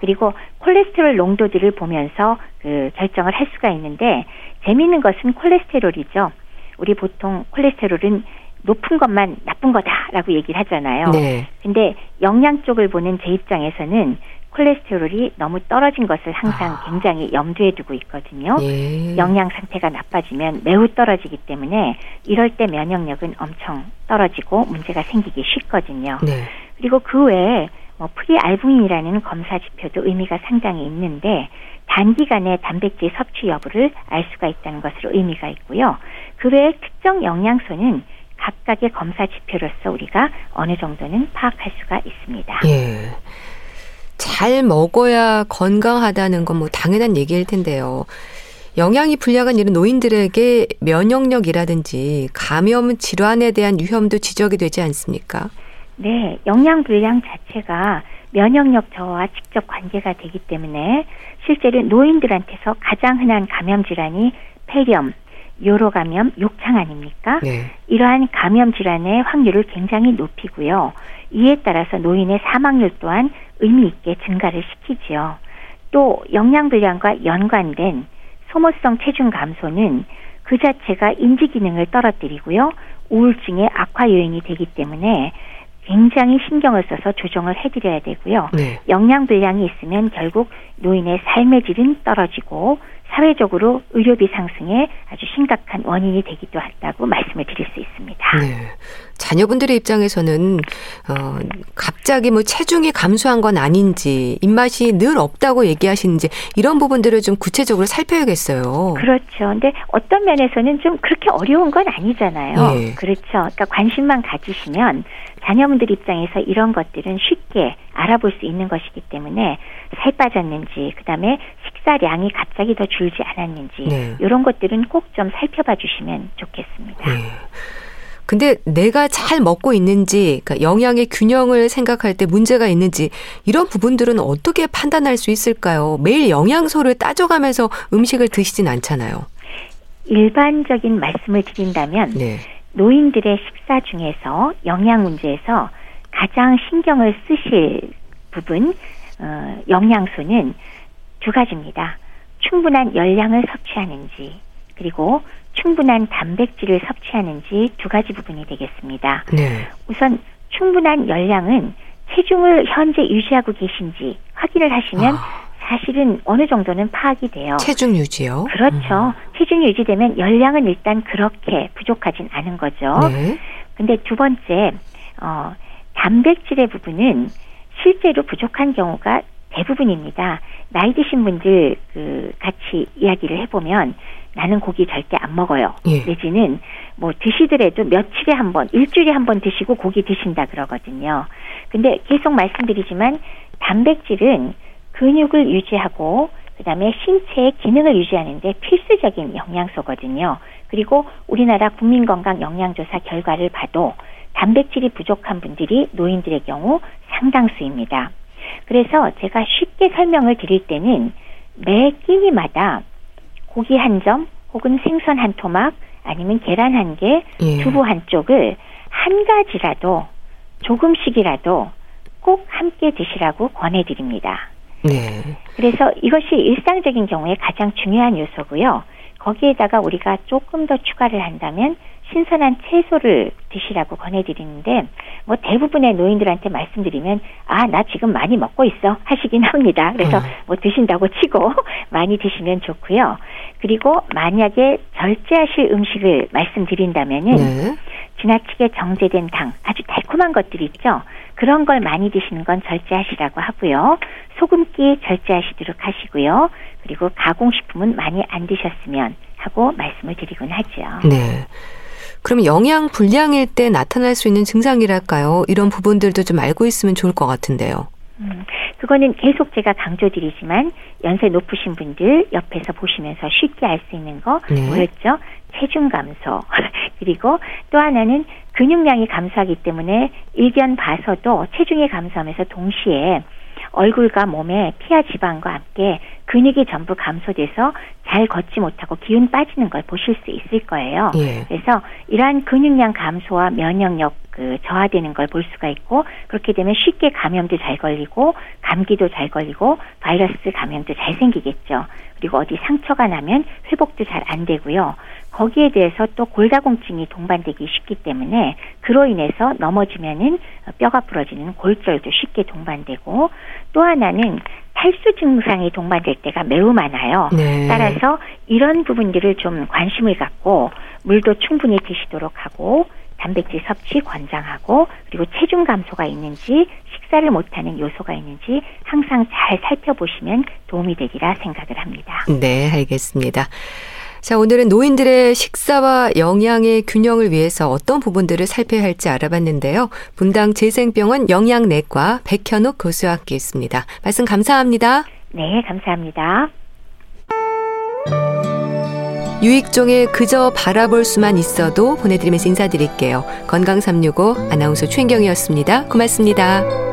그리고 콜레스테롤 농도들을 보면서 그 결정을 할 수가 있는데 재미있는 것은 콜레스테롤이죠. 우리 보통 콜레스테롤은 높은 것만 나쁜 거다라고 얘기를 하잖아요. 네. 근데 영양 쪽을 보는 제 입장에서는 콜레스테롤이 너무 떨어진 것을 항상 굉장히 염두에 두고 있거든요. 예. 영양 상태가 나빠지면 매우 떨어지기 때문에 이럴 때 면역력은 엄청 떨어지고 문제가 생기기 쉽거든요. 네. 그리고 그 외에 뭐 프리알부민이라는 검사 지표도 의미가 상당히 있는데 단기간에 단백질 섭취 여부를 알 수가 있다는 것으로 의미가 있고요. 그 외에 특정 영양소는 각각의 검사 지표로서 우리가 어느 정도는 파악할 수가 있습니다. 예. 잘 먹어야 건강하다는 건 뭐 당연한 얘기일 텐데요. 영양이 불량한 이런 노인들에게 면역력이라든지 감염 질환에 대한 위험도 지적이 되지 않습니까? 네. 영양 불량 자체가 면역력 저하와 직접 관계가 되기 때문에 실제로 노인들한테서 가장 흔한 감염 질환이 폐렴, 요로감염, 욕창 아닙니까? 네. 이러한 감염 질환의 확률을 굉장히 높이고요. 이에 따라서 노인의 사망률 또한 의미 있게 증가를 시키지요. 또 영양불량과 연관된 소모성 체중 감소는 그 자체가 인지 기능을 떨어뜨리고요. 우울증의 악화 요인이 되기 때문에 굉장히 신경을 써서 조정을 해드려야 되고요. 네. 영양불량이 있으면 결국 노인의 삶의 질은 떨어지고 사회적으로 의료비 상승에 아주 심각한 원인이 되기도 한다고 말씀을 드릴 수 있습니다. 네. 자녀분들의 입장에서는 갑자기 뭐 체중이 감소한 건 아닌지 입맛이 늘 없다고 얘기하시는지 이런 부분들을 좀 구체적으로 살펴야겠어요. 그렇죠. 근데 어떤 면에서는 좀 그렇게 어려운 건 아니잖아요. 네. 그렇죠. 그러니까 관심만 가지시면 자녀분들 입장에서 이런 것들은 쉽게 알아볼 수 있는 것이기 때문에 살 빠졌는지 그다음에 식사량이 갑자기 더 줄지 않았는지 네. 이런 것들은 꼭 좀 살펴봐 주시면 좋겠습니다. 근데 내가 잘 먹고 있는지 그러니까 영양의 균형을 생각할 때 문제가 있는지 이런 부분들은 어떻게 판단할 수 있을까요? 매일 영양소를 따져가면서 음식을 드시진 않잖아요. 일반적인 말씀을 드린다면 네. 노인들의 식사 중에서 영양 문제에서 가장 신경을 쓰실 부분 영양소는 두 가지입니다. 충분한 열량을 섭취하는지 그리고 충분한 단백질을 섭취하는지 두 가지 부분이 되겠습니다. 네. 우선 충분한 열량은 체중을 현재 유지하고 계신지 확인을 하시면 사실은 어느 정도는 파악이 돼요. 체중 유지요? 그렇죠. 체중이 유지되면 열량은 일단 그렇게 부족하진 않은 거죠. 네. 근데 두 번째 단백질의 부분은 실제로 부족한 경우가 대부분입니다. 나이 드신 분들 같이 이야기를 해보면 나는 고기 절대 안 먹어요. 예. 내지는 뭐 드시더라도 며칠에 한 번, 일주일에 한 번 드시고 고기 드신다 그러거든요. 근데 계속 말씀드리지만 단백질은 근육을 유지하고 그다음에 신체의 기능을 유지하는 데 필수적인 영양소거든요. 그리고 우리나라 국민건강영양조사 결과를 봐도 단백질이 부족한 분들이 노인들의 경우 상당수입니다. 그래서 제가 쉽게 설명을 드릴 때는 매 끼니마다 고기 한 점 혹은 생선 한 토막 아니면 계란 한 개, 두부 한 쪽을 한 가지라도 조금씩이라도 꼭 함께 드시라고 권해드립니다. 네. 그래서 이것이 일상적인 경우에 가장 중요한 요소고요. 거기에다가 우리가 조금 더 추가를 한다면 신선한 채소를 드시라고 권해드리는데 뭐 대부분의 노인들한테 말씀드리면 나 지금 많이 먹고 있어 하시긴 합니다. 그래서 뭐 드신다고 치고 많이 드시면 좋고요. 그리고 만약에 절제하실 음식을 말씀드린다면은 지나치게 정제된 당, 아주 달콤한 것들 있죠. 그런 걸 많이 드시는 건 절제하시라고 하고요. 소금기 절제하시도록 하시고요. 그리고 가공식품은 많이 안 드셨으면 하고 말씀을 드리곤 하죠. 네. 그럼 영양 불량일 때 나타날 수 있는 증상이랄까요? 이런 부분들도 좀 알고 있으면 좋을 것 같은데요. 그거는 계속 제가 강조드리지만 연세 높으신 분들 옆에서 보시면서 쉽게 알 수 있는 거 뭐였죠? 체중 감소. 그리고 또 하나는 근육량이 감소하기 때문에 일견 봐서도 체중이 감소하면서 동시에 얼굴과 몸에 피하 지방과 함께 근육이 전부 감소돼서 잘 걷지 못하고 기운 빠지는 걸 보실 수 있을 거예요. 예. 그래서 이러한 근육량 감소와 면역력 저하되는 걸 볼 수가 있고 그렇게 되면 쉽게 감염도 잘 걸리고 감기도 잘 걸리고 바이러스 감염도 잘 생기겠죠. 그리고 어디 상처가 나면 회복도 잘 안 되고요. 거기에 대해서 또 골다공증이 동반되기 쉽기 때문에 그로 인해서 넘어지면은 뼈가 부러지는 골절도 쉽게 동반되고 또 하나는 탈수 증상이 동반될 때가 매우 많아요. 네. 따라서 이런 부분들을 좀 관심을 갖고 물도 충분히 드시도록 하고 단백질 섭취 권장하고 그리고 체중 감소가 있는지 식사를 못하는 요소가 있는지 항상 잘 살펴보시면 도움이 되리라 생각을 합니다. 네, 알겠습니다. 자, 오늘은 노인들의 식사와 영양의 균형을 위해서 어떤 부분들을 살펴야 할지 알아봤는데요. 분당재생병원 영양내과 백현욱 교수와 함께했습니다. 말씀 감사합니다. 네, 감사합니다. 유익종의 그저 바라볼 수만 있어도 보내드리면서 인사드릴게요. 건강365 아나운서 최인경이었습니다. 고맙습니다.